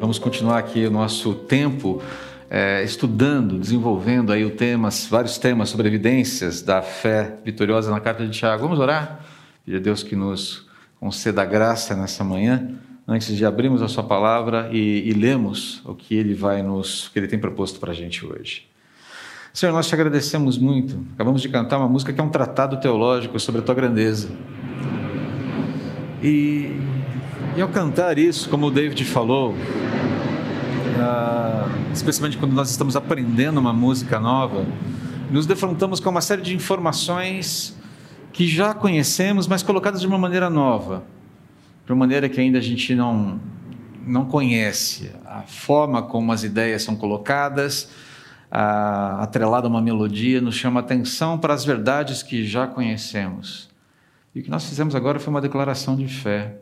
Vamos continuar aqui o nosso tempo estudando, desenvolvendo aí vários temas sobre evidências da fé vitoriosa na carta de Tiago. Vamos orar? Pedir a Deus que nos conceda graça nessa manhã, antes de abrirmos a sua palavra e lemos o que Ele tem proposto para a gente hoje. Senhor, nós te agradecemos muito. Acabamos de cantar uma música que é um tratado teológico sobre a tua grandeza. E ao cantar isso, como o David falou, especialmente quando nós estamos aprendendo uma música nova, nos defrontamos com uma série de informações que já conhecemos, mas colocadas de uma maneira nova, de uma maneira que ainda a gente não conhece. A forma como as ideias são colocadas, atrelada a uma melodia, nos chama atenção para as verdades que já conhecemos. E o que nós fizemos agora foi uma declaração de fé,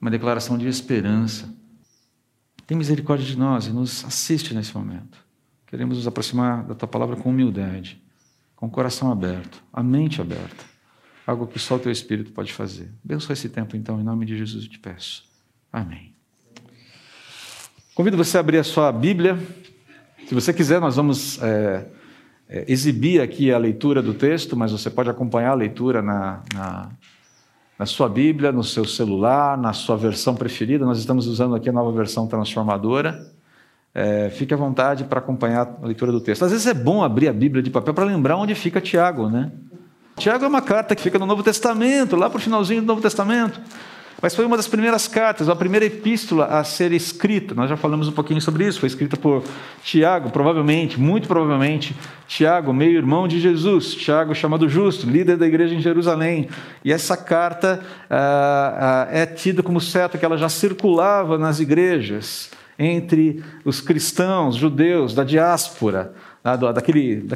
uma declaração de esperança. Tem misericórdia de nós e nos assiste nesse momento. Queremos nos aproximar da tua palavra com humildade, com o coração aberto, a mente aberta, algo que só o teu Espírito pode fazer. Abençoa esse tempo então, em nome de Jesus eu te peço. Amém. Convido você a abrir a sua Bíblia. Se você quiser, nós vamos exibir aqui a leitura do texto, mas você pode acompanhar a leitura na sua Bíblia, no seu celular, na sua versão preferida. Nós estamos usando aqui a nova versão transformadora. Fique à vontade para acompanhar a leitura do texto. Às vezes é bom abrir a Bíblia de papel para lembrar onde fica Tiago, né? Tiago é uma carta que fica no Novo Testamento, lá para o finalzinho do Novo Testamento. Mas foi uma das primeiras cartas, a primeira epístola a ser escrita. Nós já falamos um pouquinho sobre isso. Foi escrita por Tiago, muito provavelmente, Tiago, meio-irmão de Jesus. Tiago, chamado Justo, líder da igreja em Jerusalém. E essa carta é tida como certa que ela já circulava nas igrejas, entre os cristãos, judeus, da diáspora, daquele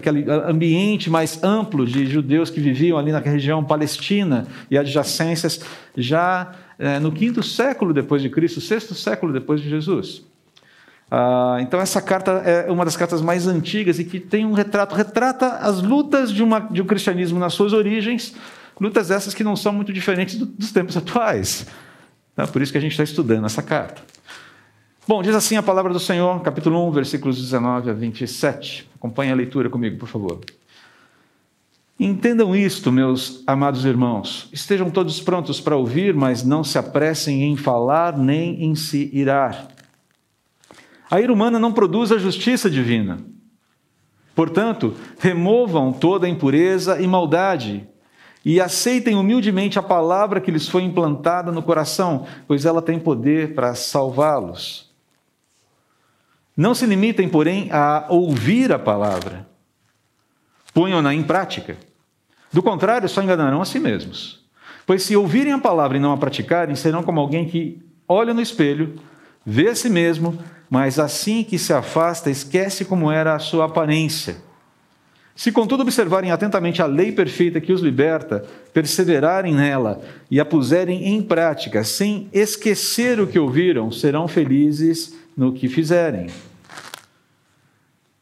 ambiente mais amplo de judeus que viviam ali na região palestina e adjacências, já no quinto século depois de Cristo, sexto século depois de Jesus. Então essa carta é uma das cartas mais antigas e que tem um retrata as lutas de um cristianismo nas suas origens, lutas essas que não são muito diferentes dos tempos atuais. Então, é por isso que a gente está estudando essa carta. Bom, diz assim a palavra do Senhor, capítulo 1, versículos 19 a 27. Acompanhe a leitura comigo, por favor. Entendam isto, meus amados irmãos. Estejam todos prontos para ouvir, mas não se apressem em falar nem em se irar. A ira humana não produz a justiça divina. Portanto, removam toda impureza e maldade e aceitem humildemente a palavra que lhes foi implantada no coração, pois ela tem poder para salvá-los. Não se limitem, porém, a ouvir a palavra. Ponham-na em prática. Do contrário, só enganarão a si mesmos. Pois se ouvirem a palavra e não a praticarem, serão como alguém que olha no espelho, vê a si mesmo, mas assim que se afasta, esquece como era a sua aparência. Se, contudo, observarem atentamente a lei perfeita que os liberta, perseverarem nela e a puserem em prática, sem esquecer o que ouviram, serão felizes no que fizerem.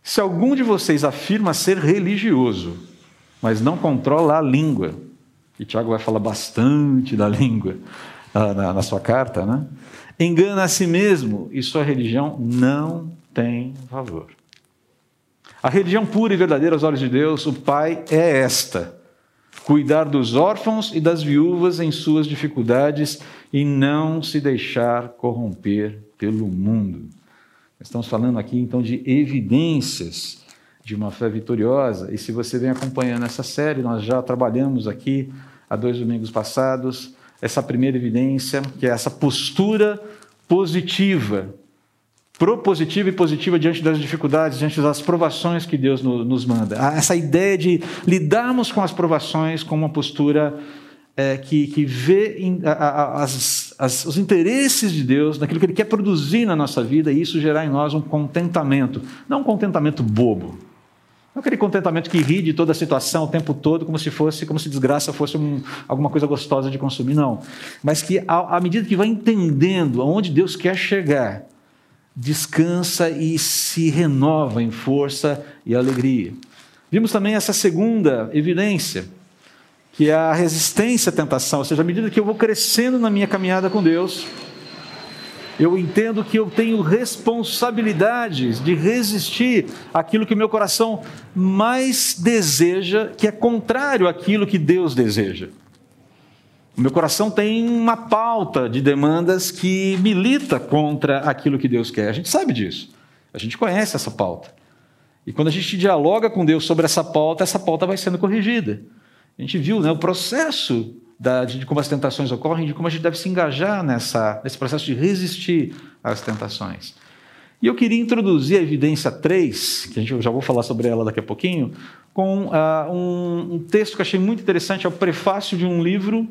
Se algum de vocês afirma ser religioso, mas não controla a língua, e Tiago vai falar bastante da língua na sua carta, né? Engana a si mesmo e sua religião não tem valor. A religião pura e verdadeira aos olhos de Deus, o Pai, é esta: cuidar dos órfãos e das viúvas em suas dificuldades e não se deixar corromper pelo mundo. Estamos falando aqui, então, de evidências de uma fé vitoriosa. E se você vem acompanhando essa série, nós já trabalhamos aqui há 2 domingos passados, essa primeira evidência, que é essa postura positiva, propositiva e positiva diante das dificuldades, diante das provações que Deus nos manda. Essa ideia de lidarmos com as provações com uma postura que vê os interesses de Deus, naquilo que Ele quer produzir na nossa vida, e isso gerar em nós um contentamento. Não um contentamento bobo. Não aquele contentamento que ri de toda a situação o tempo todo, como se desgraça fosse alguma coisa gostosa de consumir, não. Mas que, à medida que vai entendendo aonde Deus quer chegar, descansa e se renova em força e alegria. Vimos também essa segunda evidência, que é a resistência à tentação, ou seja, à medida que eu vou crescendo na minha caminhada com Deus, eu entendo que eu tenho responsabilidades de resistir àquilo que o meu coração mais deseja, que é contrário àquilo que Deus deseja. O meu coração tem uma pauta de demandas que milita contra aquilo que Deus quer. A gente sabe disso. A gente conhece essa pauta. E quando a gente dialoga com Deus sobre essa pauta vai sendo corrigida. A gente viu, né, o processo de como as tentações ocorrem, de como a gente deve se engajar nesse processo de resistir às tentações. E eu queria introduzir a evidência 3, que eu já vou falar sobre ela daqui a pouquinho, com um texto que eu achei muito interessante, é o prefácio de um livro,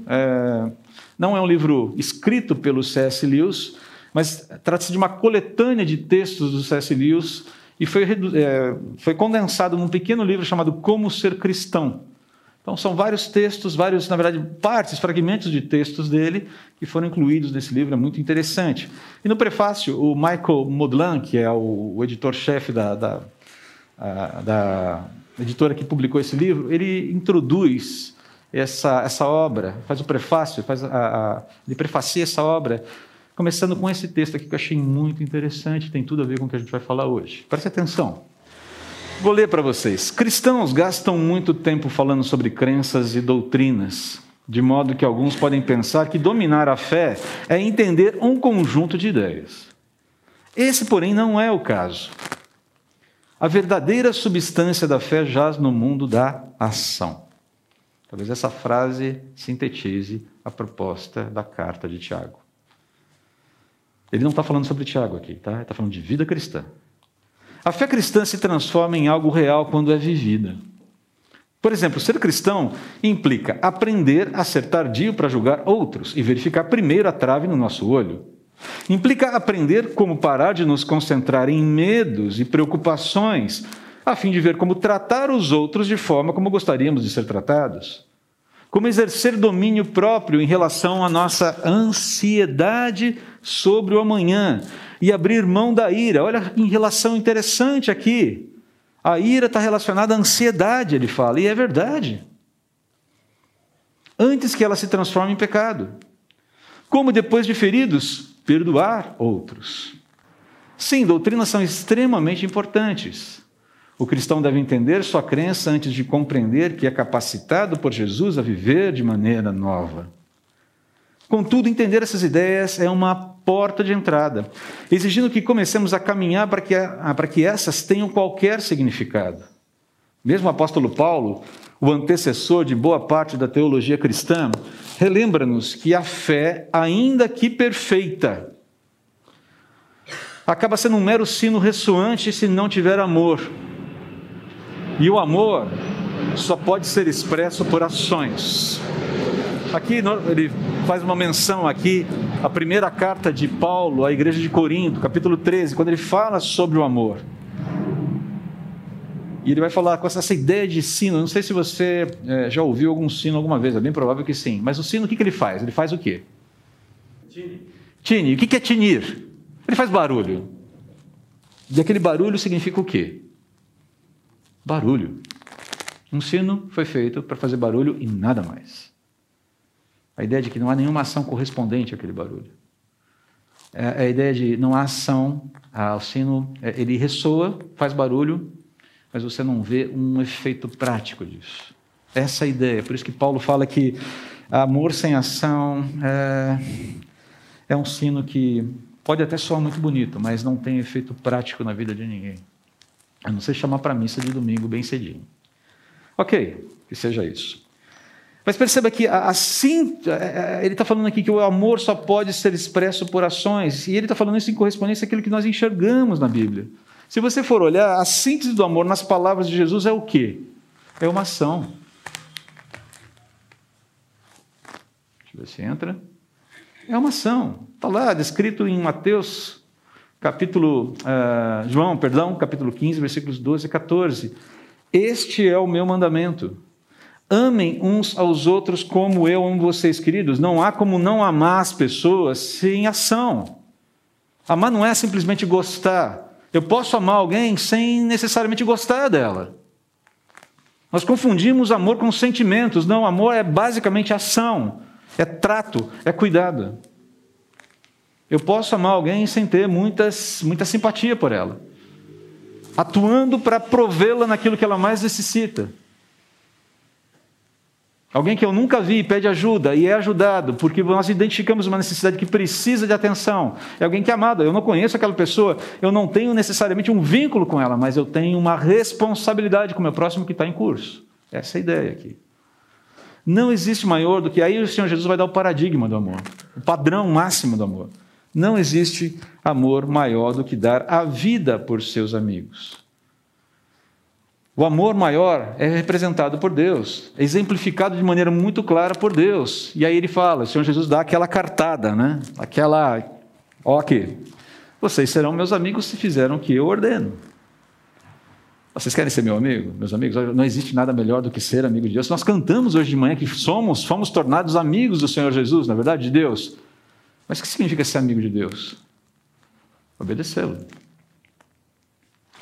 não é um livro escrito pelo C.S. Lewis, mas trata-se de uma coletânea de textos do C.S. Lewis e foi condensado num pequeno livro chamado Como Ser Cristão. Então, são vários textos, na verdade, partes, fragmentos de textos dele que foram incluídos nesse livro, é muito interessante. E no prefácio, o Michael Modlan, que é o editor-chefe da editora que publicou esse livro, ele introduz essa obra, faz o prefácio, ele prefacia essa obra, começando com esse texto aqui que eu achei muito interessante, tem tudo a ver com o que a gente vai falar hoje. Preste atenção. Vou ler para vocês. Cristãos gastam muito tempo falando sobre crenças e doutrinas, de modo que alguns podem pensar que dominar a fé é entender um conjunto de ideias. Esse, porém, não é o caso. A verdadeira substância da fé jaz no mundo da ação. Talvez essa frase sintetize a proposta da carta de Tiago. Ele não está falando sobre Tiago aqui, tá? Ele está falando de vida cristã. A fé cristã se transforma em algo real quando é vivida. Por exemplo, ser cristão implica aprender a ser tardio para julgar outros e verificar primeiro a trave no nosso olho. Implica aprender como parar de nos concentrar em medos e preocupações, a fim de ver como tratar os outros de forma como gostaríamos de ser tratados. Como exercer domínio próprio em relação à nossa ansiedade sobre o amanhã e abrir mão da ira. Olha que relação interessante aqui. A ira está relacionada à ansiedade, ele fala, e é verdade. Antes que ela se transforme em pecado. Como depois de feridos, perdoar outros. Sim, doutrinas são extremamente importantes. O cristão deve entender sua crença antes de compreender que é capacitado por Jesus a viver de maneira nova. Contudo, entender essas ideias é uma porta de entrada, exigindo que comecemos a caminhar para que essas tenham qualquer significado. Mesmo o apóstolo Paulo, o antecessor de boa parte da teologia cristã, relembra-nos que a fé, ainda que perfeita, acaba sendo um mero sino ressoante se não tiver amor. E o amor só pode ser expresso por ações. Aqui ele faz uma menção aqui, a primeira carta de Paulo à igreja de Corinto, capítulo 13, quando ele fala sobre o amor. E ele vai falar com essa ideia de sino. Não sei se você já ouviu algum sino alguma vez, é bem provável que sim. Mas o sino, o que ele faz? Ele faz o quê? Tine. O que é tinir? Ele faz barulho. E aquele barulho significa o quê? Barulho. Um sino foi feito para fazer barulho e nada mais. A ideia de que não há nenhuma ação correspondente àquele barulho. É a ideia de não há ação, o sino ele ressoa, faz barulho, mas você não vê um efeito prático disso. Essa é a ideia. Por isso que Paulo fala que amor sem ação é um sino que pode até soar muito bonito, mas não tem efeito prático na vida de ninguém. A não ser chamar para a missa de domingo bem cedinho. Ok, que seja isso. Mas perceba que ele está falando aqui que o amor só pode ser expresso por ações. E ele está falando isso em correspondência àquilo que nós enxergamos na Bíblia. Se você for olhar, a síntese do amor nas palavras de Jesus é o quê? É uma ação. Deixa eu ver se entra. É uma ação. Está lá, descrito em Mateus... capítulo 15, versículos 12 e 14. Este é o meu mandamento. Amem uns aos outros como eu amo vocês, queridos. Não há como não amar as pessoas sem ação. Amar não é simplesmente gostar. Eu posso amar alguém sem necessariamente gostar dela. Nós confundimos amor com sentimentos. Não, amor é basicamente ação. É trato, é cuidado. Eu posso amar alguém sem ter muita simpatia por ela, atuando para provê-la naquilo que ela mais necessita. Alguém que eu nunca vi pede ajuda e é ajudado, porque nós identificamos uma necessidade que precisa de atenção. É alguém que é amado. Eu não conheço aquela pessoa, eu não tenho necessariamente um vínculo com ela, mas eu tenho uma responsabilidade com o meu próximo que está em curso. Essa é a ideia aqui. Não existe maior do que... Aí o Senhor Jesus vai dar o paradigma do amor, o padrão máximo do amor. Não existe amor maior do que dar a vida por seus amigos. O amor maior é representado por Deus, é exemplificado de maneira muito clara por Deus. E aí ele fala, o Senhor Jesus dá aquela cartada, né? Aquela, ó aqui, vocês serão meus amigos se fizeram o que eu ordeno. Vocês querem ser meu amigo? Meus amigos, não existe nada melhor do que ser amigo de Deus. Nós cantamos hoje de manhã que fomos tornados amigos do Senhor Jesus, na verdade, de Deus. Mas o que significa ser amigo de Deus? Obedecê-lo.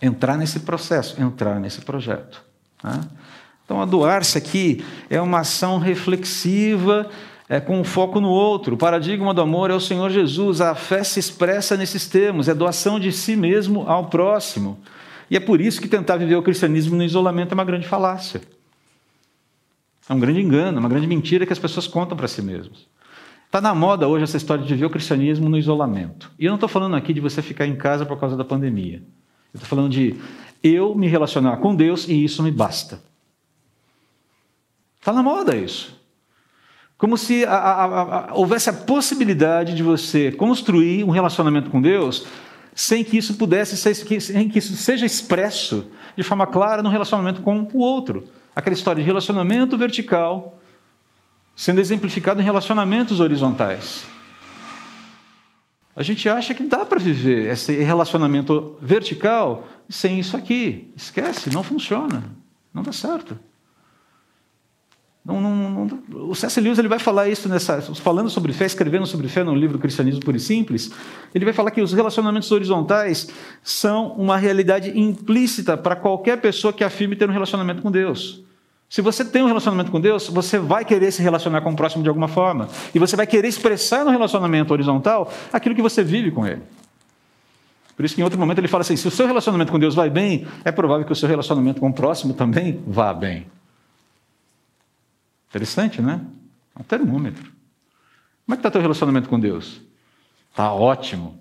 Entrar nesse processo, entrar nesse projeto. Né? Então, a doar-se aqui é uma ação reflexiva, com um foco no outro. O paradigma do amor é o Senhor Jesus. A fé se expressa nesses termos, é doação de si mesmo ao próximo. E é por isso que tentar viver o cristianismo no isolamento é uma grande falácia. É um grande engano, uma grande mentira que as pessoas contam para si mesmas. Está na moda hoje essa história de viver o cristianismo no isolamento. E eu não estou falando aqui de você ficar em casa por causa da pandemia. Eu estou falando de eu me relacionar com Deus e isso me basta. Está na moda isso. Como se houvesse a possibilidade de você construir um relacionamento com Deus sem que isso pudesse ser, sem que isso seja expresso de forma clara no relacionamento com o outro. Aquela história de relacionamento vertical sendo exemplificado em relacionamentos horizontais. A gente acha que dá para viver esse relacionamento vertical sem isso aqui. Esquece, não funciona. Não dá certo. Não, o C.S. Lewis ele vai falar isso, falando sobre fé, escrevendo sobre fé no livro Cristianismo Puro e Simples. Ele vai falar que os relacionamentos horizontais são uma realidade implícita para qualquer pessoa que afirme ter um relacionamento com Deus. Se você tem um relacionamento com Deus, você vai querer se relacionar com o próximo de alguma forma. E você vai querer expressar no relacionamento horizontal aquilo que você vive com ele. Por isso que em outro momento ele fala assim, se o seu relacionamento com Deus vai bem, é provável que o seu relacionamento com o próximo também vá bem. Interessante, né? É um termômetro. Como é que está o teu relacionamento com Deus? Está ótimo.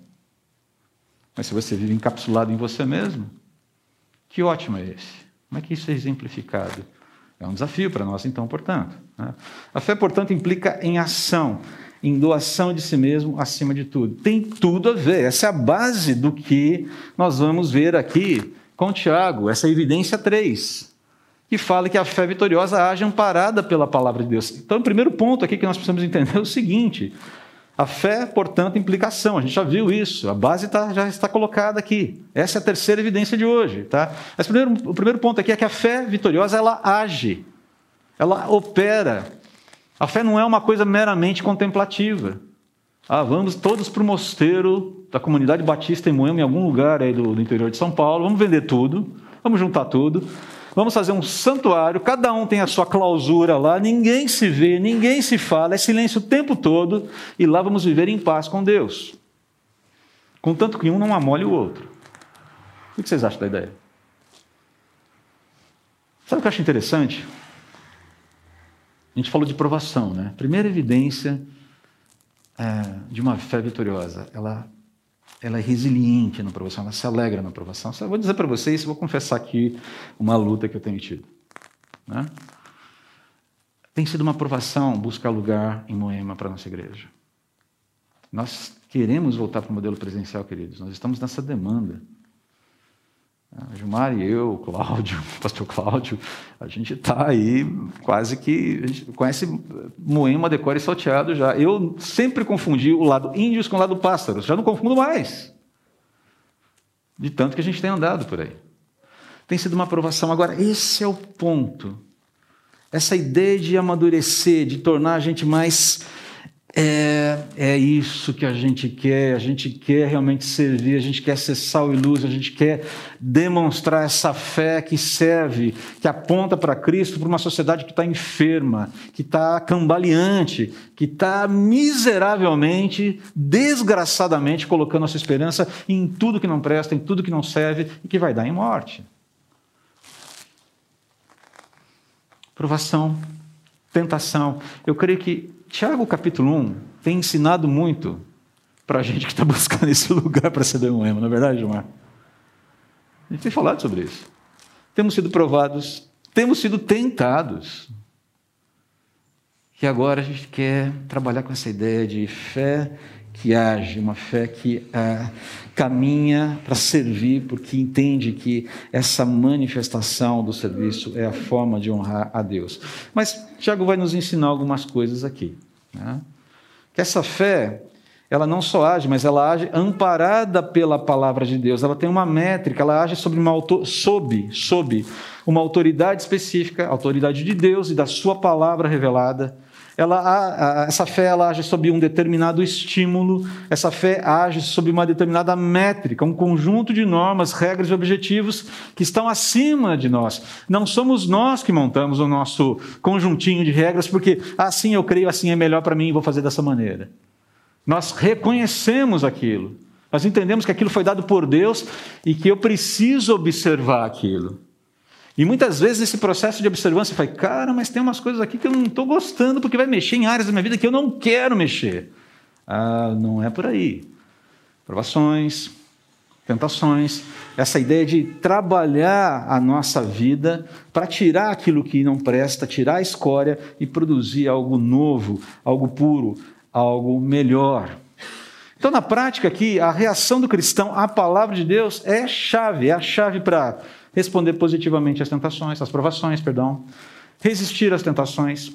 Mas se você vive encapsulado em você mesmo, que ótimo é esse? Como é que isso é exemplificado? É um desafio para nós, então, portanto. Né? A fé, portanto, implica em ação, em doação de si mesmo acima de tudo. Tem tudo a ver. Essa é a base do que nós vamos ver aqui com Tiago, essa evidência 3, que fala que a fé vitoriosa age amparada pela palavra de Deus. Então, o primeiro ponto aqui que nós precisamos entender é o seguinte. A fé, portanto, implica ação. A gente já viu isso. A base já está colocada aqui. Essa é a terceira evidência de hoje. Tá? Mas o primeiro ponto aqui é que a fé vitoriosa, ela age. Ela opera. A fé não é uma coisa meramente contemplativa. Ah, vamos todos para o mosteiro da comunidade batista em Moema, em algum lugar aí do interior de São Paulo. Vamos vender tudo. Vamos juntar tudo. Vamos fazer um santuário, cada um tem a sua clausura lá, ninguém se vê, ninguém se fala, é silêncio o tempo todo, e lá vamos viver em paz com Deus. Contanto que um não amole o outro. O que vocês acham da ideia? Sabe o que eu acho interessante? A gente falou de provação, né? Primeira evidência de uma fé vitoriosa, ela é resiliente na provação, ela se alegra na provação. Só vou dizer para vocês, vou confessar aqui uma luta que eu tenho tido. Né? Tem sido uma provação buscar lugar em Moema para a nossa igreja. Nós queremos voltar para o modelo presencial, queridos. Nós estamos nessa demanda. A Gilmar e eu, o Cláudio, o pastor Cláudio, a gente está aí quase que... A gente conhece Moema, decora e salteado já. Eu sempre confundi o lado índios com o lado pássaros. Já não confundo mais. De tanto que a gente tem andado por aí. Tem sido uma aprovação. Agora, esse é o ponto. Essa ideia de amadurecer, de tornar a gente mais É isso que a gente quer realmente servir, a gente quer ser sal e luz, a gente quer demonstrar essa fé que serve, que aponta para Cristo, para uma sociedade que está enferma, que está cambaleante, que está miseravelmente, desgraçadamente, colocando nossa esperança em tudo que não presta, em tudo que não serve e que vai dar em morte. Provação, tentação. Eu creio que Tiago, capítulo 1, tem ensinado muito para a gente que está buscando esse lugar para ser Moema, não é verdade, Gilmar? A gente tem falado sobre isso. Temos sido provados, temos sido tentados. E agora a gente quer trabalhar com essa ideia de fé que age, uma fé que caminha para servir, porque entende que essa manifestação do serviço é a forma de honrar a Deus. Mas Tiago vai nos ensinar algumas coisas aqui, né? Que essa fé, ela não só age, mas ela age amparada pela palavra de Deus. Ela tem uma métrica, ela age sobre uma sob uma autoridade específica, a autoridade de Deus e da sua palavra revelada. Essa fé ela age sob um determinado estímulo, essa fé age sob uma determinada métrica, um conjunto de normas, regras e objetivos que estão acima de nós. Não somos nós que montamos o nosso conjuntinho de regras, porque assim eu creio, assim é melhor para mim, vou fazer dessa maneira. Nós reconhecemos aquilo, nós entendemos que aquilo foi dado por Deus e que eu preciso observar aquilo. E muitas vezes esse processo de observância fala, cara, mas tem umas coisas aqui que eu não estou gostando porque vai mexer em áreas da minha vida que eu não quero mexer. Ah, não é por aí. Provações, tentações, essa ideia de trabalhar a nossa vida para tirar aquilo que não presta, tirar a escória e produzir algo novo, algo puro, algo melhor. Então, na prática aqui, a reação do cristão à palavra de Deus é chave, é a chave para responder positivamente às tentações, às provações, perdão, resistir às tentações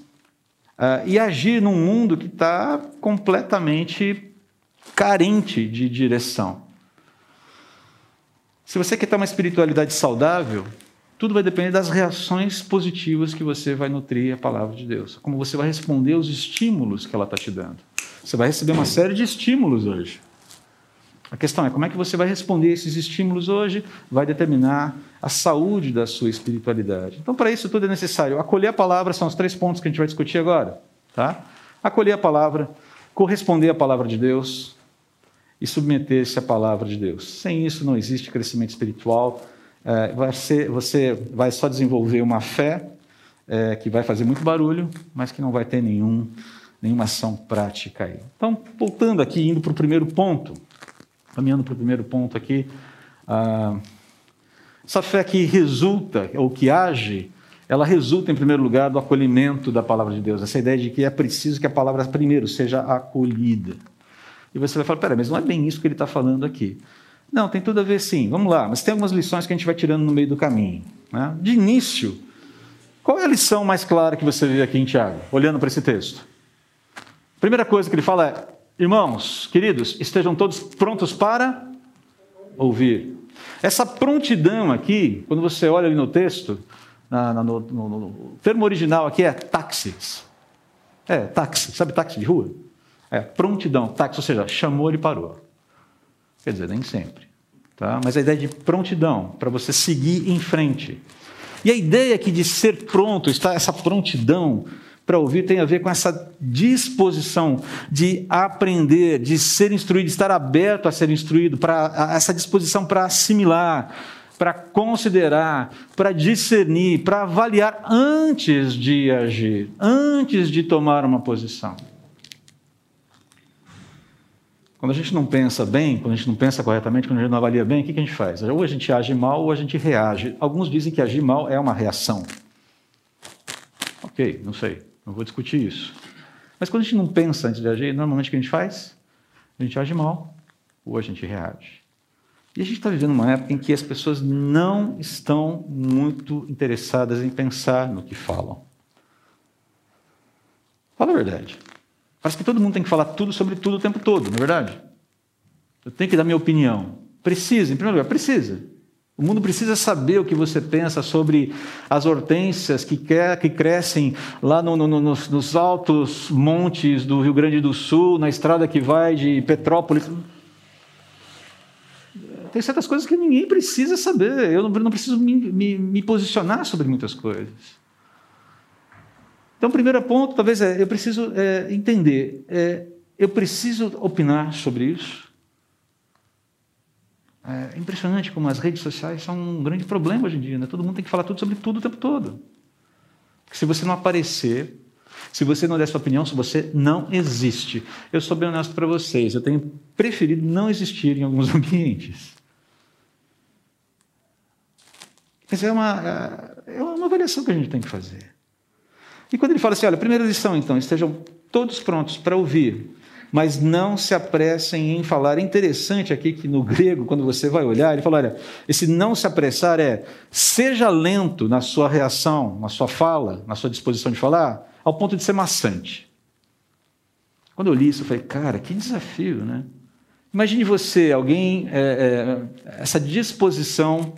e agir num mundo que está completamente carente de direção. Se você quer ter uma espiritualidade saudável, tudo vai depender das reações positivas que você vai nutrir a palavra de Deus, como você vai responder aos estímulos que ela está te dando. Você vai receber uma série de estímulos hoje. A questão é como é que você vai responder esses estímulos hoje, vai determinar a saúde da sua espiritualidade. Então, para isso tudo é necessário. Acolher a palavra são os 3 pontos que a gente vai discutir agora, tá? Acolher a palavra, corresponder à palavra de Deus e submeter-se à palavra de Deus. Sem isso não existe crescimento espiritual. Você vai só desenvolver uma fé que vai fazer muito barulho, mas que não vai ter nenhuma ação prática aí. Então, voltando aqui, indo para o primeiro ponto, caminhando para o primeiro ponto aqui, essa fé que resulta, ou que age, ela resulta, em primeiro lugar, do acolhimento da palavra de Deus. Essa ideia de que é preciso que a palavra, primeiro, seja acolhida. E você vai falar, peraí, mas não é bem isso que ele está falando aqui. Não, tem tudo a ver sim, vamos lá, mas tem algumas lições que a gente vai tirando no meio do caminho, né? De início, qual é a lição mais clara que você vê aqui em Tiago, olhando para esse texto? A primeira coisa que ele fala é, irmãos, queridos, estejam todos prontos para ouvir. Essa prontidão aqui, quando você olha ali no texto, no termo original aqui é táxis. É, táxi, sabe táxi de rua? É, prontidão, táxi, ou seja, chamou e parou. Quer dizer, nem sempre, tá? Mas a ideia de prontidão, para você seguir em frente. E a ideia aqui de ser pronto, está essa prontidão para ouvir tem a ver com essa disposição de aprender, de ser instruído, de estar aberto a ser instruído, para essa disposição para assimilar, para considerar, para discernir, para avaliar antes de agir, antes de tomar uma posição. Quando a gente não pensa bem, quando a gente não pensa corretamente, quando a gente não avalia bem, o que a gente faz? Ou a gente age mal ou a gente reage. Alguns dizem que agir mal é uma reação. Ok, não sei. Não vou discutir isso. Mas quando a gente não pensa antes de agir, normalmente o que a gente faz? A gente age mal ou a gente reage. E a gente está vivendo uma época em que as pessoas não estão muito interessadas em pensar no que falam. Fala a verdade. Parece que todo mundo tem que falar tudo sobre tudo o tempo todo, não é verdade? Eu tenho que dar minha opinião. Precisa, em primeiro lugar, precisa. O mundo precisa saber o que você pensa sobre as hortênsias que crescem lá nos altos montes do Rio Grande do Sul, na estrada que vai de Petrópolis. Tem certas coisas que ninguém precisa saber. Eu não preciso me posicionar sobre muitas coisas. Então, o primeiro ponto, talvez, eu preciso entender. Eu preciso opinar sobre isso. É impressionante como as redes sociais são um grande problema hoje em dia, né? Todo mundo tem que falar tudo sobre tudo o tempo todo. Porque se você não aparecer, se você não der sua opinião, se você não existe. Eu sou bem honesto para vocês, eu tenho preferido não existir em alguns ambientes. Mas é uma avaliação que a gente tem que fazer. E quando ele fala assim, olha, primeira lição então, estejam todos prontos para ouvir, mas não se apressem em falar. É interessante aqui que no grego, quando você vai olhar, ele fala, olha, esse não se apressar seja lento na sua reação, na sua fala, na sua disposição de falar, ao ponto de ser maçante. Quando eu li isso, eu falei, cara, que desafio, né? Imagine você, alguém, essa disposição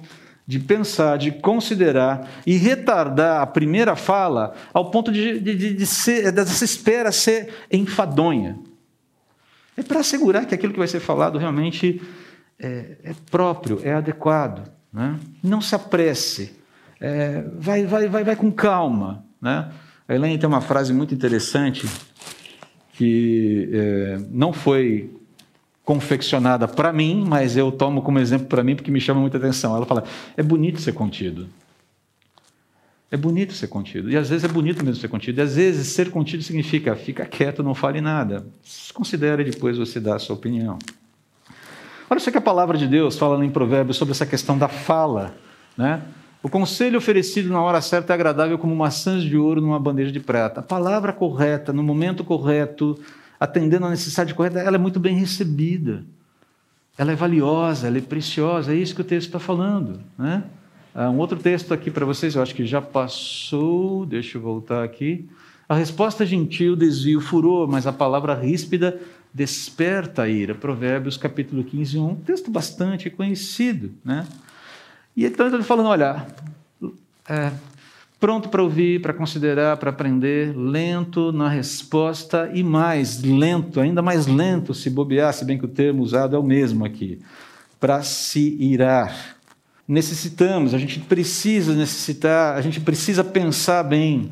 de pensar, de considerar e retardar a primeira fala ao ponto de ser, dessa espera ser enfadonha. É para assegurar que aquilo que vai ser falado realmente é próprio, é adequado, né? Não se apresse, vai com calma, né? A Elaine tem uma frase muito interessante que não foi confeccionada para mim, mas eu tomo como exemplo para mim porque me chama muita atenção. Ela fala, é bonito ser contido. É bonito ser contido. E às vezes é bonito mesmo ser contido. E às vezes ser contido significa fica quieto, não fale nada. Considere, depois você dá a sua opinião. Olha só que a palavra de Deus fala em Provérbios sobre essa questão da fala, né? O conselho oferecido na hora certa é agradável como maçãs de ouro numa bandeja de prata. A palavra correta, no momento correto, atendendo à necessidade correta, ela é muito bem recebida. Ela é valiosa, ela é preciosa. É isso que o texto está falando, né? Um outro texto aqui para vocês, eu acho que já passou, deixa eu voltar aqui. A resposta gentil desvia o furor, mas a palavra ríspida desperta a ira. Provérbios, capítulo 15, 1, um texto bastante conhecido, né? E então ele falando, olha, pronto para ouvir, para considerar, para aprender, lento na resposta e mais lento, ainda mais lento, se bobear, se bem que o termo usado é o mesmo aqui, para se irar. A gente precisa pensar bem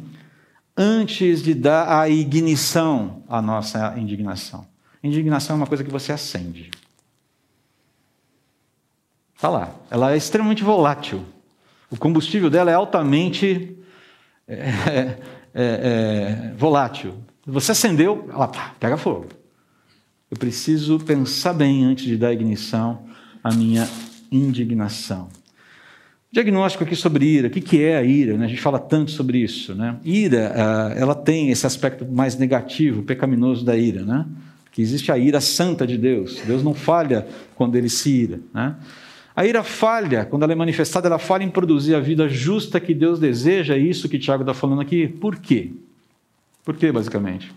antes de dar a ignição à nossa indignação. Indignação é uma coisa que você acende. Está lá. Ela é extremamente volátil. O combustível dela é altamente volátil. Você acendeu, ela pega fogo. Eu preciso pensar bem antes de dar ignição à minha indignação. Diagnóstico aqui sobre ira. O que é a ira? A gente fala tanto sobre isso, né? Ira, ela tem esse aspecto mais negativo, pecaminoso da ira, né? Que existe a ira santa de Deus. Deus não falha quando ele se ira, né? A ira falha, quando ela é manifestada, ela falha em produzir a vida justa que Deus deseja. É isso que Tiago está falando aqui. Por quê? Por quê, basicamente?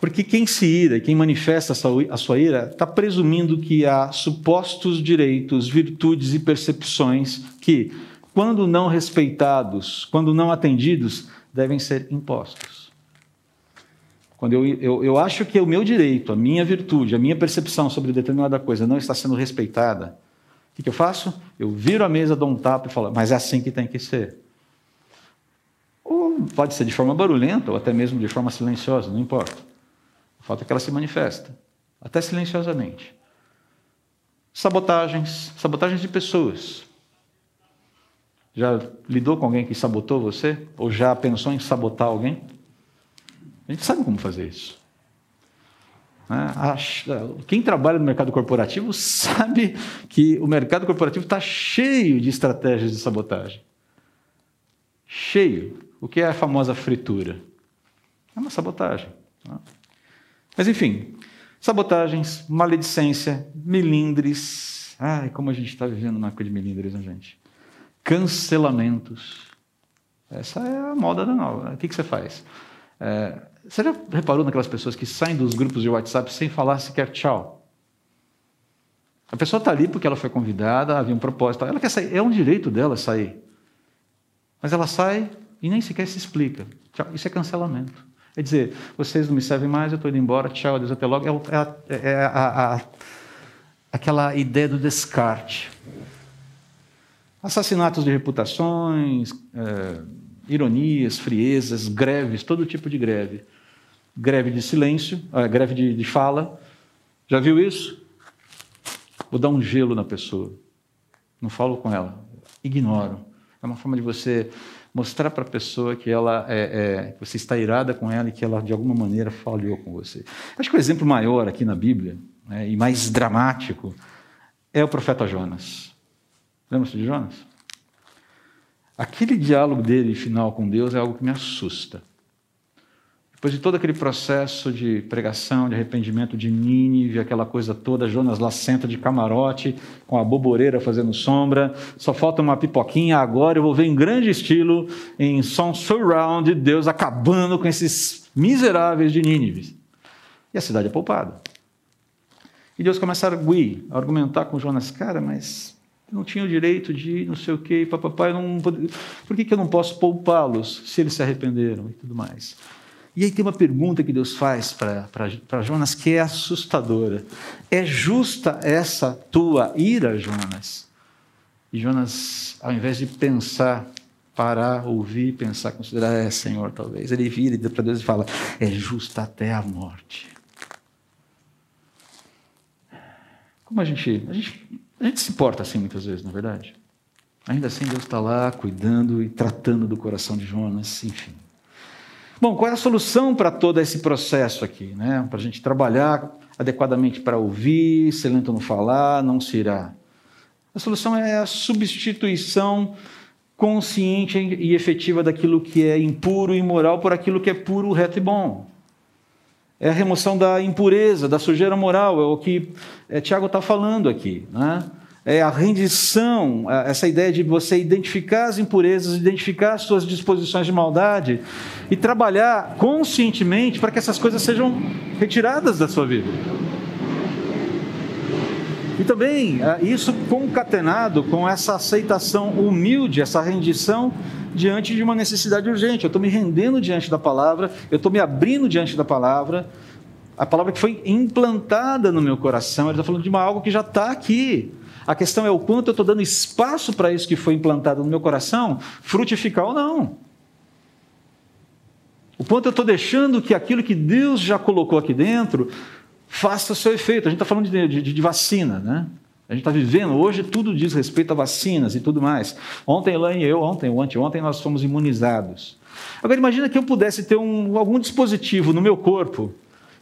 Porque quem se ira, quem manifesta a sua ira, está presumindo que há supostos direitos, virtudes e percepções que, quando não respeitados, quando não atendidos, devem ser impostos. Quando eu acho que o meu direito, a minha virtude, a minha percepção sobre determinada coisa não está sendo respeitada, o que eu faço? Eu viro a mesa, dou um tapa e falo, mas é assim que tem que ser. Ou pode ser de forma barulhenta, ou até mesmo de forma silenciosa, não importa. Falta que ela se manifesta, até silenciosamente. Sabotagens de pessoas. Já lidou com alguém que sabotou você? Ou já pensou em sabotar alguém? A gente sabe como fazer isso. Quem trabalha no mercado corporativo sabe que o mercado corporativo está cheio de estratégias de sabotagem. Cheio. O que é a famosa fritura? É uma sabotagem, né? Mas, enfim, sabotagens, maledicência, melindres. Ai, como a gente está vivendo uma coisa de melindres, né, gente? Cancelamentos. Essa é a moda da nova. O que você faz? Você já reparou naquelas pessoas que saem dos grupos de WhatsApp sem falar sequer tchau? A pessoa está ali porque ela foi convidada, havia um propósito. Ela quer sair, é um direito dela sair. Mas ela sai e nem sequer se explica. Tchau, isso é cancelamento. É dizer, vocês não me servem mais, eu estou indo embora, tchau, adeus, até logo. Aquela ideia do descarte. Assassinatos de reputações, ironias, friezas, greves, todo tipo de greve. Greve de silêncio, greve de fala. Já viu isso? Vou dar um gelo na pessoa. Não falo com ela. Ignoro. É uma forma de você mostrar para a pessoa que ela que você está irada com ela e que ela, de alguma maneira, falhou com você. Acho que o exemplo maior aqui na Bíblia, né, e mais dramático, é o profeta Jonas. Lembra-se de Jonas? Aquele diálogo dele final com Deus é algo que me assusta. Depois de todo aquele processo de pregação, de arrependimento de Nínive, aquela coisa toda, Jonas lá senta de camarote, com a boboreira fazendo sombra, só falta uma pipoquinha, agora eu vou ver em grande estilo, em som surround, Deus acabando com esses miseráveis de Nínive. E a cidade é poupada. E Deus começa a argumentar com Jonas, cara, mas eu não tinha o direito de não sei o quê, papapá, por que eu não posso poupá-los se eles se arrependeram e tudo mais? E aí tem uma pergunta que Deus faz para Jonas que é assustadora. É justa essa tua ira, Jonas? E Jonas, ao invés de pensar, parar, ouvir, pensar, considerar, Senhor, talvez, ele vira e para Deus e fala, é justa até a morte. Como a gente se porta assim muitas vezes, não é verdade? Ainda assim, Deus está lá cuidando e tratando do coração de Jonas, enfim. Bom, qual é a solução para todo esse processo aqui, né? Para a gente trabalhar adequadamente para ouvir, ser lento no falar, não se irar. A solução é a substituição consciente e efetiva daquilo que é impuro e imoral por aquilo que é puro, reto e bom. É a remoção da impureza, da sujeira moral, é o que Tiago está falando aqui, né? É a rendição, essa ideia de você identificar as impurezas, identificar as suas disposições de maldade e trabalhar conscientemente para que essas coisas sejam retiradas da sua vida. E também isso concatenado com essa aceitação humilde, essa rendição diante de uma necessidade urgente. Eu estou me rendendo diante da palavra, eu estou me abrindo diante da palavra, a palavra que foi implantada no meu coração, ele está falando de algo que já está aqui. A questão é o quanto eu estou dando espaço para isso que foi implantado no meu coração, frutificar ou não. O quanto eu estou deixando que aquilo que Deus já colocou aqui dentro faça o seu efeito. A gente está falando de vacina, né? A gente está vivendo, hoje tudo diz respeito a vacinas e tudo mais. Ontem, Elaine e eu, anteontem, nós fomos imunizados. Agora, imagina que eu pudesse ter algum dispositivo no meu corpo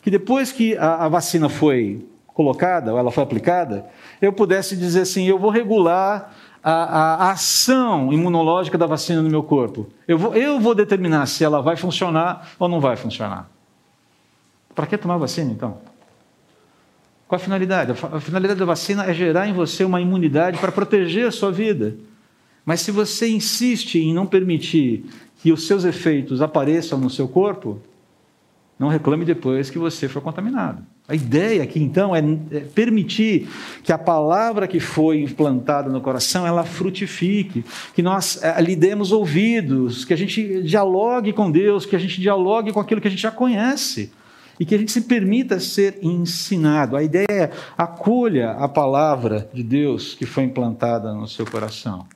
que depois que a vacina foi colocada, ou ela foi aplicada, eu pudesse dizer assim, eu vou regular a ação imunológica da vacina no meu corpo. Eu vou determinar se ela vai funcionar ou não vai funcionar. Para que tomar vacina, então? Qual a finalidade? A finalidade da vacina é gerar em você uma imunidade para proteger a sua vida. Mas se você insiste em não permitir que os seus efeitos apareçam no seu corpo, não reclame depois que você foi contaminado. A ideia aqui, então, é permitir que a palavra que foi implantada no coração, ela frutifique, que nós lhe demos ouvidos, que a gente dialogue com Deus, que a gente dialogue com aquilo que a gente já conhece e que a gente se permita ser ensinado. A ideia é acolha a palavra de Deus que foi implantada no seu coração.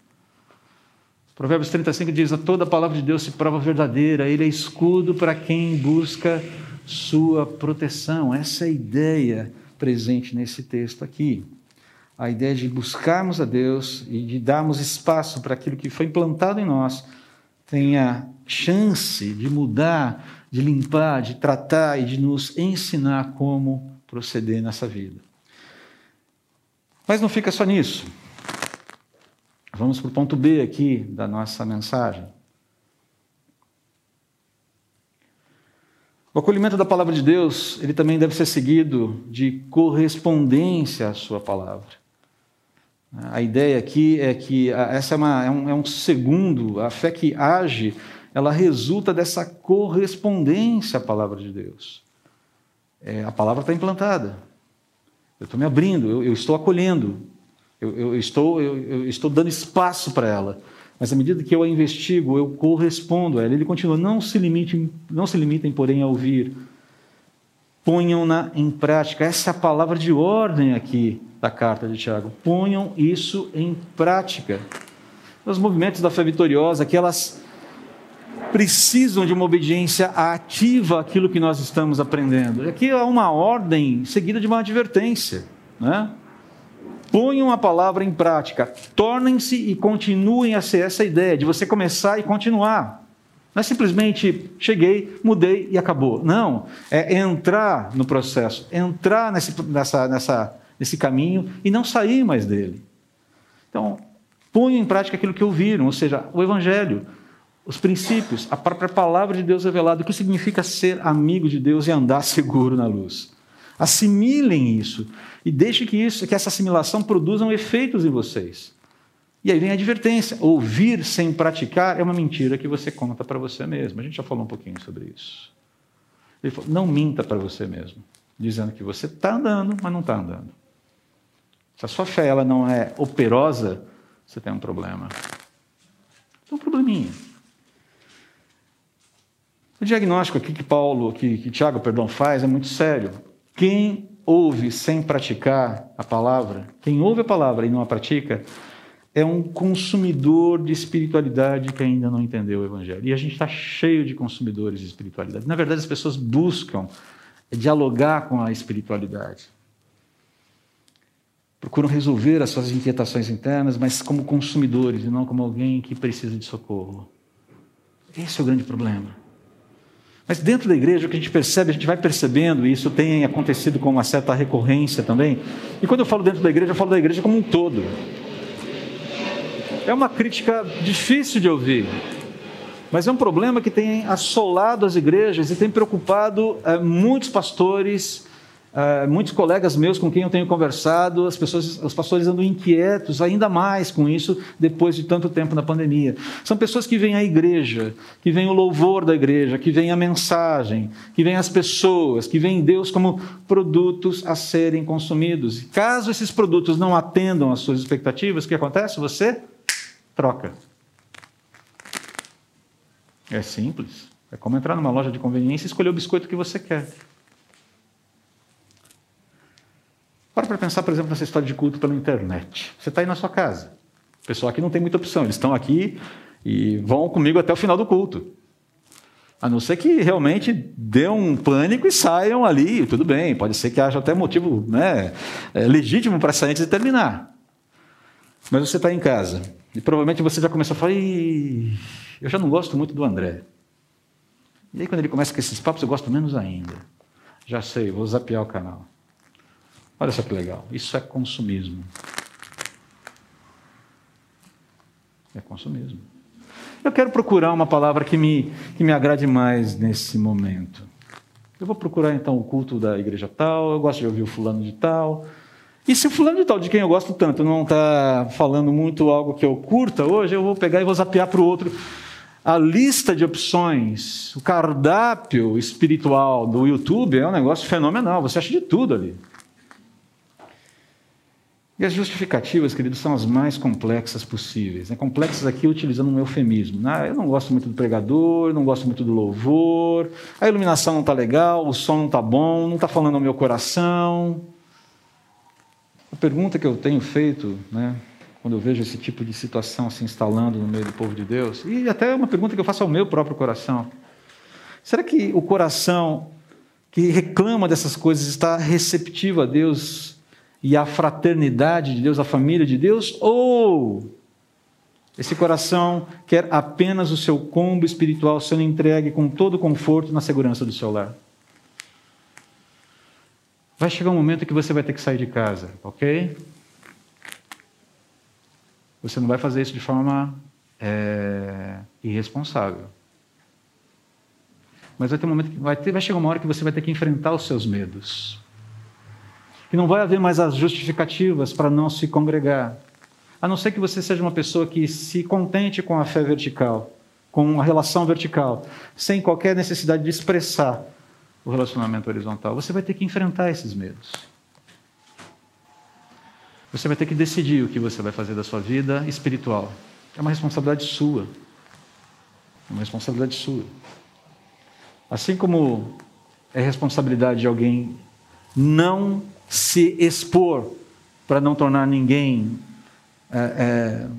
Provérbios 35 diz, a toda a palavra de Deus se prova verdadeira, ele é escudo para quem busca sua proteção. Essa é a ideia presente nesse texto aqui. A ideia de buscarmos a Deus e de darmos espaço para aquilo que foi implantado em nós tenha chance de mudar, de limpar, de tratar e de nos ensinar como proceder nessa vida. Mas não fica só nisso. Vamos para o ponto B aqui da nossa mensagem. O acolhimento da palavra de Deus, ele também deve ser seguido de correspondência à sua palavra. A ideia aqui é que essa é um segundo, a fé que age, ela resulta dessa correspondência à palavra de Deus. A palavra está implantada. Eu estou me abrindo, eu estou acolhendo, eu estou dando espaço para ela. Mas à medida que eu a investigo, eu correspondo a ela. Ele continua, não se limitem, porém, a ouvir. Ponham-na em prática. Essa é a palavra de ordem aqui da carta de Tiago. Ponham isso em prática. Os movimentos da fé vitoriosa, que elas precisam de uma obediência ativa àquilo que nós estamos aprendendo. Aqui há uma ordem seguida de uma advertência, né? Ponham a palavra em prática, tornem-se e continuem a ser essa ideia de você começar e continuar. Não é simplesmente cheguei, mudei e acabou. Não, é entrar no processo, entrar nesse caminho e não sair mais dele. Então, ponham em prática aquilo que ouviram, ou seja, o Evangelho, os princípios, a própria palavra de Deus revelada, o que significa ser amigo de Deus e andar seguro na luz. Assimilem isso e deixem que essa assimilação produza efeitos em vocês. E aí vem a advertência. Ouvir sem praticar é uma mentira que você conta para você mesmo. A gente já falou um pouquinho sobre isso. Ele falou, não minta para você mesmo, dizendo que você está andando, mas não está andando. Se a sua fé ela não é operosa, você tem um problema. Tem um probleminha. O diagnóstico aqui que Tiago, faz é muito sério. Quem ouve sem praticar a palavra, quem ouve a palavra e não a pratica, é um consumidor de espiritualidade que ainda não entendeu o Evangelho. E a gente está cheio de consumidores de espiritualidade. Na verdade, as pessoas buscam dialogar com a espiritualidade. Procuram resolver as suas inquietações internas, mas como consumidores e não como alguém que precisa de socorro. Esse é o grande problema. Mas dentro da igreja, o que a gente percebe, a gente vai percebendo, e isso tem acontecido com uma certa recorrência também, e quando eu falo dentro da igreja, eu falo da igreja como um todo. É uma crítica difícil de ouvir, mas é um problema que tem assolado as igrejas e tem preocupado muitos pastores, muitos colegas meus com quem eu tenho conversado. Os pastores andam inquietos ainda mais com isso depois de tanto tempo na pandemia. São pessoas que vêm à igreja, que vêm o louvor da igreja, que vêm a mensagem, que vêm as pessoas, que vêm Deus como produtos a serem consumidos. E caso esses produtos não atendam às suas expectativas, o que acontece? Você troca. É simples. É como entrar numa loja de conveniência e escolher o biscoito que você quer. Para para pensar, por exemplo, nessa história de culto pela internet. Você está aí na sua casa. O pessoal aqui não tem muita opção. Eles estão aqui e vão comigo até o final do culto. A não ser que realmente dê um pânico e saiam ali. Tudo bem, pode ser que haja até motivo, né, legítimo para sair antes de terminar. Mas você está em casa. E provavelmente você já começou a falar, eu já não gosto muito do André. E aí quando ele começa com esses papos, eu gosto menos ainda. Já sei, vou zapear o canal. Olha só que legal, isso é consumismo. É consumismo. Eu quero procurar uma palavra que me agrade mais nesse momento. Eu vou procurar então o culto da igreja tal, eu gosto de ouvir o fulano de tal. E se o fulano de tal, de quem eu gosto tanto, não está falando muito algo que eu curta hoje, eu vou pegar e vou zapear para o outro. A lista de opções, o cardápio espiritual do YouTube é um negócio fenomenal, você acha de tudo ali. E as justificativas, queridos, são as mais complexas possíveis. Né? Complexas aqui utilizando um eufemismo. Ah, eu não gosto muito do pregador, não gosto muito do louvor, a iluminação não está legal, o som não está bom, não está falando ao meu coração. A pergunta que eu tenho feito, né, quando eu vejo esse tipo de situação se instalando no meio do povo de Deus, e até uma pergunta que eu faço ao meu próprio coração, será que o coração que reclama dessas coisas está receptivo a Deus e à fraternidade de Deus, à família de Deus, ou esse coração quer apenas o seu combo espiritual sendo entregue com todo o conforto na segurança do seu lar? Vai chegar um momento que você vai ter que sair de casa, ok? Você não vai fazer isso de forma irresponsável. Mas vai ter um momento que vai chegar uma hora que você vai ter que enfrentar os seus medos. Que não vai haver mais as justificativas para não se congregar. A não ser que você seja uma pessoa que se contente com a fé vertical, com a relação vertical, sem qualquer necessidade de expressar o relacionamento horizontal. Você vai ter que enfrentar esses medos. Você vai ter que decidir o que você vai fazer da sua vida espiritual. É uma responsabilidade sua. É uma responsabilidade sua. Assim como é responsabilidade de alguém não se expor para não tornar ninguém,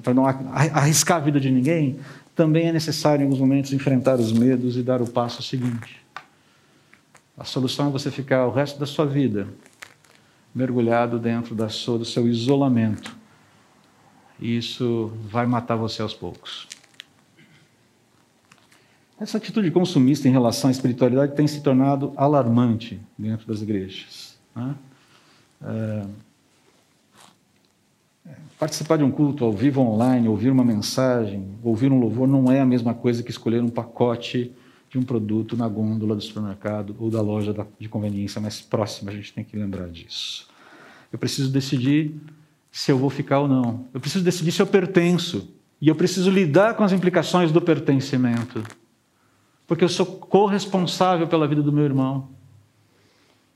para não arriscar a vida de ninguém, também é necessário em alguns momentos enfrentar os medos e dar o passo seguinte. A solução é você ficar o resto da sua vida mergulhado dentro do seu isolamento. E isso vai matar você aos poucos. Essa atitude consumista em relação à espiritualidade tem se tornado alarmante dentro das igrejas. Né? Participar de um culto ao vivo online, ouvir uma mensagem, ouvir um louvor, não é a mesma coisa que escolher um pacote de um produto na gôndola do supermercado ou da loja de conveniência mais próxima. A gente tem que lembrar disso. Eu preciso decidir se eu vou ficar ou não. Eu preciso decidir se eu pertenço. E eu preciso lidar com as implicações do pertencimento. Porque eu sou corresponsável pela vida do meu irmão.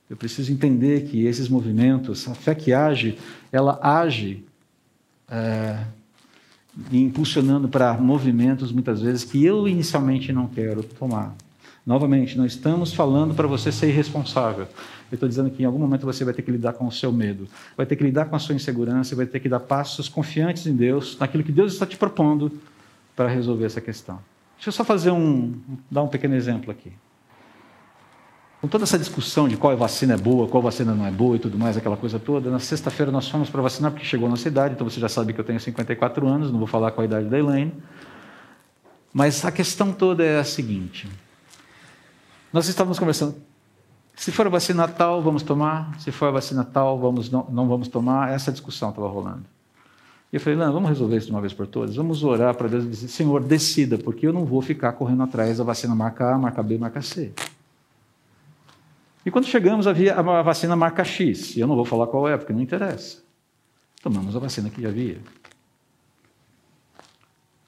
Eu preciso entender que esses movimentos, a fé que age, ela age impulsionando para movimentos, muitas vezes, que eu inicialmente não quero tomar. Novamente, não estamos falando para você ser irresponsável. Eu estou dizendo que em algum momento você vai ter que lidar com o seu medo, vai ter que lidar com a sua insegurança, vai ter que dar passos confiantes em Deus, naquilo que Deus está te propondo para resolver essa questão. Deixa eu só dar um pequeno exemplo aqui. Com toda essa discussão de qual vacina é boa, qual vacina não é boa e tudo mais, aquela coisa toda, na sexta-feira nós fomos para vacinar porque chegou a nossa idade, então você já sabe que eu tenho 54 anos, não vou falar qual a idade da Elaine. Mas a questão toda é a seguinte. Nós estávamos conversando, se for a vacina tal, vamos tomar, se for a vacina tal, não vamos tomar, essa discussão estava rolando. E eu falei, não, vamos resolver isso de uma vez por todas, vamos orar para Deus e dizer, Senhor, decida, porque eu não vou ficar correndo atrás da vacina marca A, marca B, marca C. E quando chegamos, havia a vacina marca X, e eu não vou falar qual é, porque não interessa. Tomamos a vacina que já havia.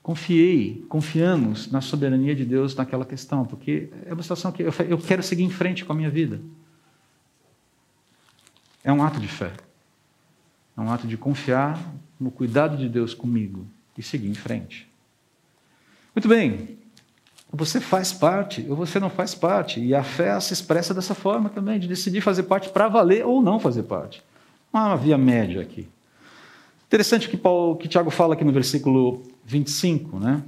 Confiamos na soberania de Deus naquela questão, porque é uma situação que eu quero seguir em frente com a minha vida. É um ato de fé. É um ato de confiar no cuidado de Deus comigo e seguir em frente. Muito bem, você faz parte ou você não faz parte, e a fé se expressa dessa forma também, de decidir fazer parte para valer ou não fazer parte. Uma via média aqui. Interessante que Tiago fala aqui no versículo 25, né?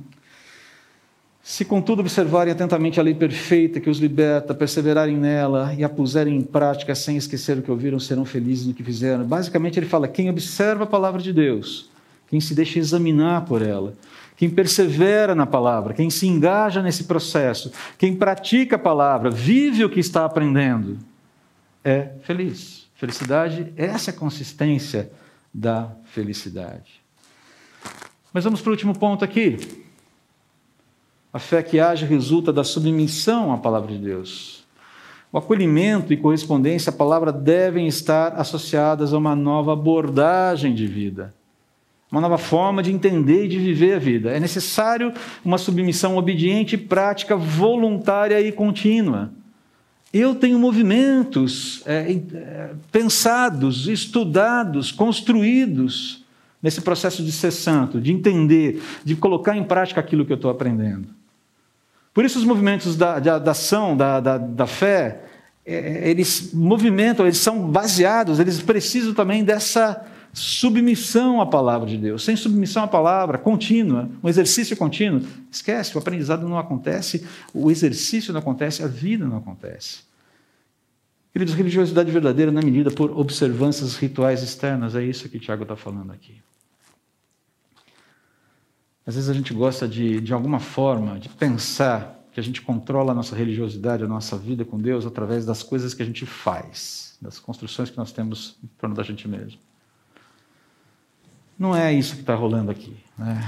Se, contudo, observarem atentamente a lei perfeita que os liberta, perseverarem nela e a puserem em prática sem esquecer o que ouviram, serão felizes no que fizeram. Basicamente, ele fala, quem observa a palavra de Deus, quem se deixa examinar por ela, quem persevera na palavra, quem se engaja nesse processo, quem pratica a palavra, vive o que está aprendendo, é feliz. Felicidade, essa é a consistência da felicidade. Mas vamos para o último ponto aqui. A fé que age resulta da submissão à palavra de Deus. O acolhimento e correspondência à palavra devem estar associadas a uma nova abordagem de vida, uma nova forma de entender e de viver a vida. É necessário uma submissão obediente, prática, voluntária e contínua. Eu tenho movimentos pensados, estudados, construídos nesse processo de ser santo, de entender, de colocar em prática aquilo que eu estou aprendendo. Por isso os movimentos da ação, da fé, eles movimentam, eles são baseados, eles precisam também dessa submissão à palavra de Deus. Sem submissão à palavra contínua, um exercício contínuo, esquece, o aprendizado não acontece, o exercício não acontece, a vida não acontece. Queridos, religiosidade verdadeira não é medida por observâncias rituais externas, é isso que o Tiago está falando aqui. Às vezes a gente gosta de alguma forma, de pensar que a gente controla a nossa religiosidade, a nossa vida com Deus, através das coisas que a gente faz, das construções que nós temos em torno da gente mesmo. Não é isso que está rolando aqui, né?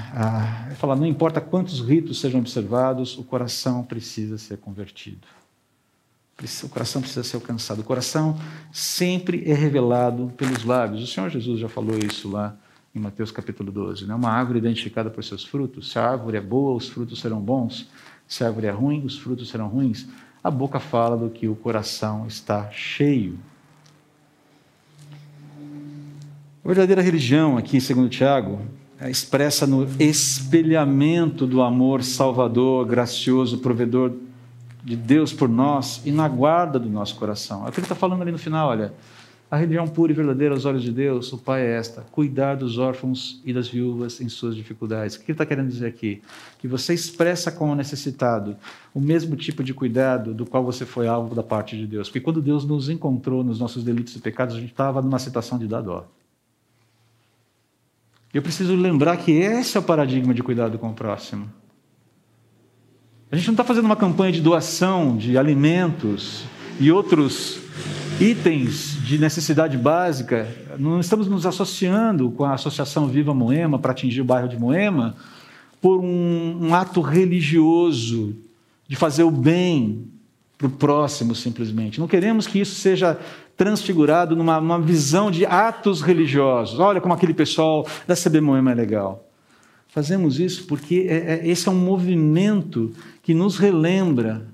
É falar, não importa quantos ritos sejam observados, o coração precisa ser convertido. O coração precisa ser alcançado. O coração sempre é revelado pelos lábios. O Senhor Jesus já falou isso lá em Mateus capítulo 12, né? Uma árvore identificada por seus frutos. Se a árvore é boa, os frutos serão bons. Se a árvore é ruim, os frutos serão ruins. A boca fala do que o coração está cheio. A verdadeira religião, aqui segundo Tiago, é expressa no espelhamento do amor salvador, gracioso, provedor de Deus por nós e na guarda do nosso coração. É o que ele está falando ali no final, olha. A religião pura e verdadeira aos olhos de Deus, o Pai, é esta: cuidar dos órfãos e das viúvas em suas dificuldades. O que ele está querendo dizer aqui? Que você expressa como necessitado o mesmo tipo de cuidado do qual você foi alvo da parte de Deus. Porque quando Deus nos encontrou nos nossos delitos e pecados, a gente estava numa situação de dar dó. Eu preciso lembrar que esse é o paradigma de cuidado com o próximo. A gente não está fazendo uma campanha de doação de alimentos e outros itens de necessidade básica, não estamos nos associando com a Associação Viva Moema para atingir o bairro de Moema por um ato religioso de fazer o bem para o próximo, simplesmente. Não queremos que isso seja transfigurado numa visão de atos religiosos. Olha como aquele pessoal da CB Moema é legal. Fazemos isso porque esse é um movimento que nos relembra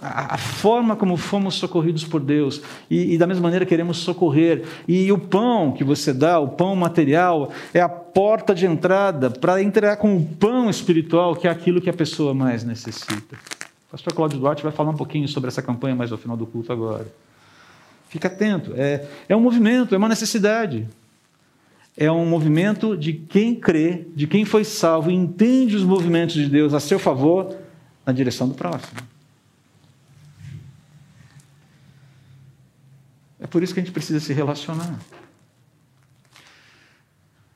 a forma como fomos socorridos por Deus e da mesma maneira queremos socorrer. E o pão que você dá, o pão material, é a porta de entrada para entrar com o pão espiritual, que é aquilo que a pessoa mais necessita. O pastor Cláudio Duarte vai falar um pouquinho sobre essa campanha mais ao final do culto agora. Fica atento, é um movimento, é uma necessidade. É um movimento de quem crê, de quem foi salvo e entende os movimentos de Deus a seu favor na direção do próximo. É por isso que a gente precisa se relacionar.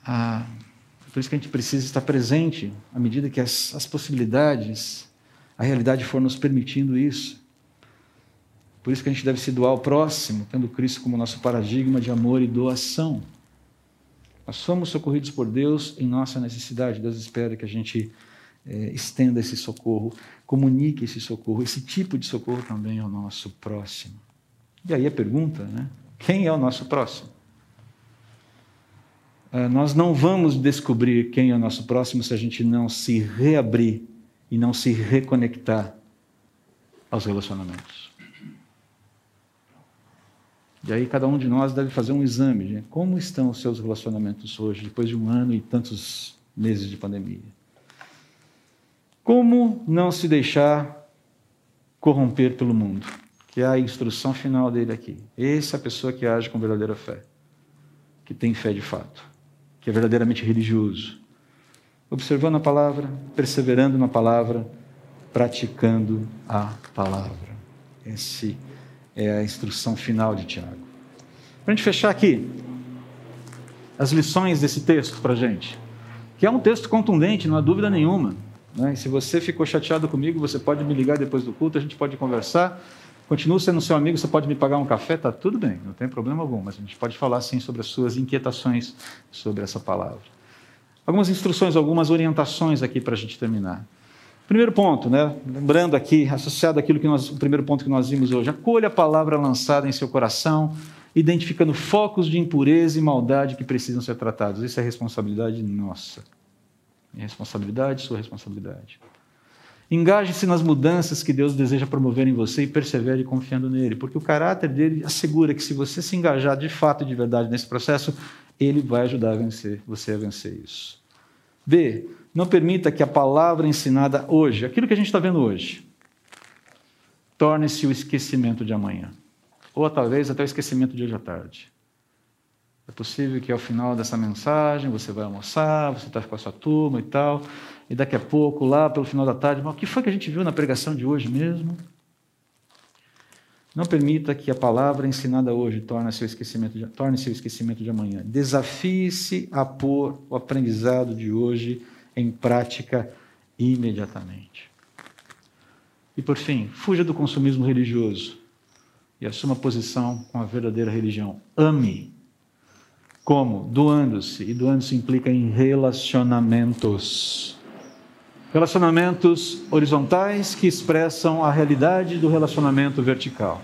É por isso que a gente precisa estar presente à medida que as possibilidades, a realidade for nos permitindo isso. Por isso que a gente deve se doar ao próximo, tendo Cristo como nosso paradigma de amor e doação. Nós somos socorridos por Deus em nossa necessidade. Deus espera que a gente estenda esse socorro, comunique esse socorro, esse tipo de socorro também ao nosso próximo. E aí a pergunta, né? Quem é o nosso próximo? Nós não vamos descobrir quem é o nosso próximo se a gente não se reabrir e não se reconectar aos relacionamentos. E aí cada um de nós deve fazer um exame, né? Como estão os seus relacionamentos hoje, depois de um ano e tantos meses de pandemia? Como não se deixar corromper pelo mundo? Que é a instrução final dele aqui. Essa é a pessoa que age com verdadeira fé, que tem fé de fato, que é verdadeiramente religioso, observando a palavra, perseverando na palavra, praticando a palavra. Essa é a instrução final de Tiago. Para a gente fechar aqui, as lições desse texto para a gente, que é um texto contundente, não há dúvida nenhuma, né? E se você ficou chateado comigo, você pode me ligar depois do culto, a gente pode conversar. Continuo sendo seu amigo, você pode me pagar um café, está tudo bem, não tem problema algum, mas a gente pode falar sim sobre as suas inquietações sobre essa palavra. Algumas instruções, algumas orientações aqui para a gente terminar. Primeiro ponto, né? Lembrando aqui, associado àquilo que o primeiro ponto que nós vimos hoje, acolha a palavra lançada em seu coração, identificando focos de impureza e maldade que precisam ser tratados. Isso é responsabilidade nossa. Minha responsabilidade, sua responsabilidade. Engaje-se nas mudanças que Deus deseja promover em você e persevere confiando nele, porque o caráter dele assegura que se você se engajar de fato e de verdade nesse processo, ele vai ajudar a vencer, você a vencer isso. B, não permita que a palavra ensinada hoje, aquilo que a gente está vendo hoje, torne-se o esquecimento de amanhã, ou talvez até o esquecimento de hoje à tarde. É possível que ao final dessa mensagem você vai almoçar, você está com a sua turma e tal, e daqui a pouco, lá pelo final da tarde, mas o que foi que a gente viu na pregação de hoje mesmo? Não permita que a palavra ensinada hoje torne-se o esquecimento de amanhã. Desafie-se a pôr o aprendizado de hoje em prática imediatamente. E por fim, fuja do consumismo religioso e assuma posição com a verdadeira religião. Ame. Como? Doando-se. E doando-se implica em relacionamentos. Relacionamentos horizontais que expressam a realidade do relacionamento vertical.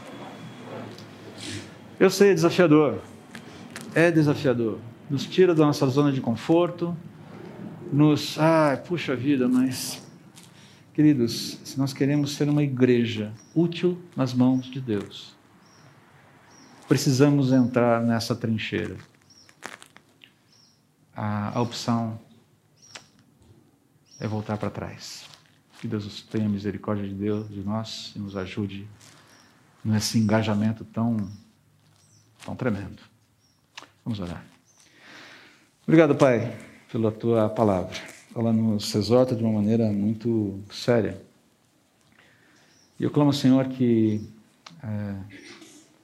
Eu sei, é desafiador. É desafiador. Nos tira da nossa zona de conforto. Nos... puxa vida, mas... Queridos, se nós queremos ser uma igreja útil nas mãos de Deus, precisamos entrar nessa trincheira. a opção é voltar para trás. Que Deus tenha misericórdia de Deus, de nós, e nos ajude nesse engajamento tão tremendo. Vamos orar. Obrigado, Pai, pela Tua palavra. Ela nos exorta de uma maneira muito séria. E eu clamo, Senhor, que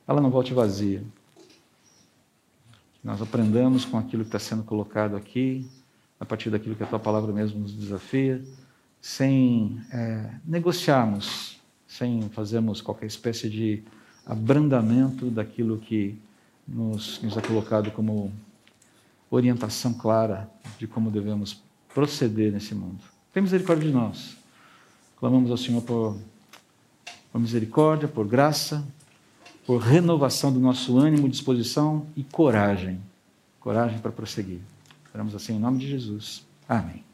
ela não volte vazia. Nós aprendamos com aquilo que está sendo colocado aqui, a partir daquilo que a Tua palavra mesmo nos desafia, sem negociarmos, sem fazermos qualquer espécie de abrandamento daquilo que nos é colocado como orientação clara de como devemos proceder nesse mundo. Tem misericórdia de nós. Clamamos ao Senhor por misericórdia, por graça, por renovação do nosso ânimo, disposição e coragem. Coragem para prosseguir. Esperamos assim em nome de Jesus. Amém.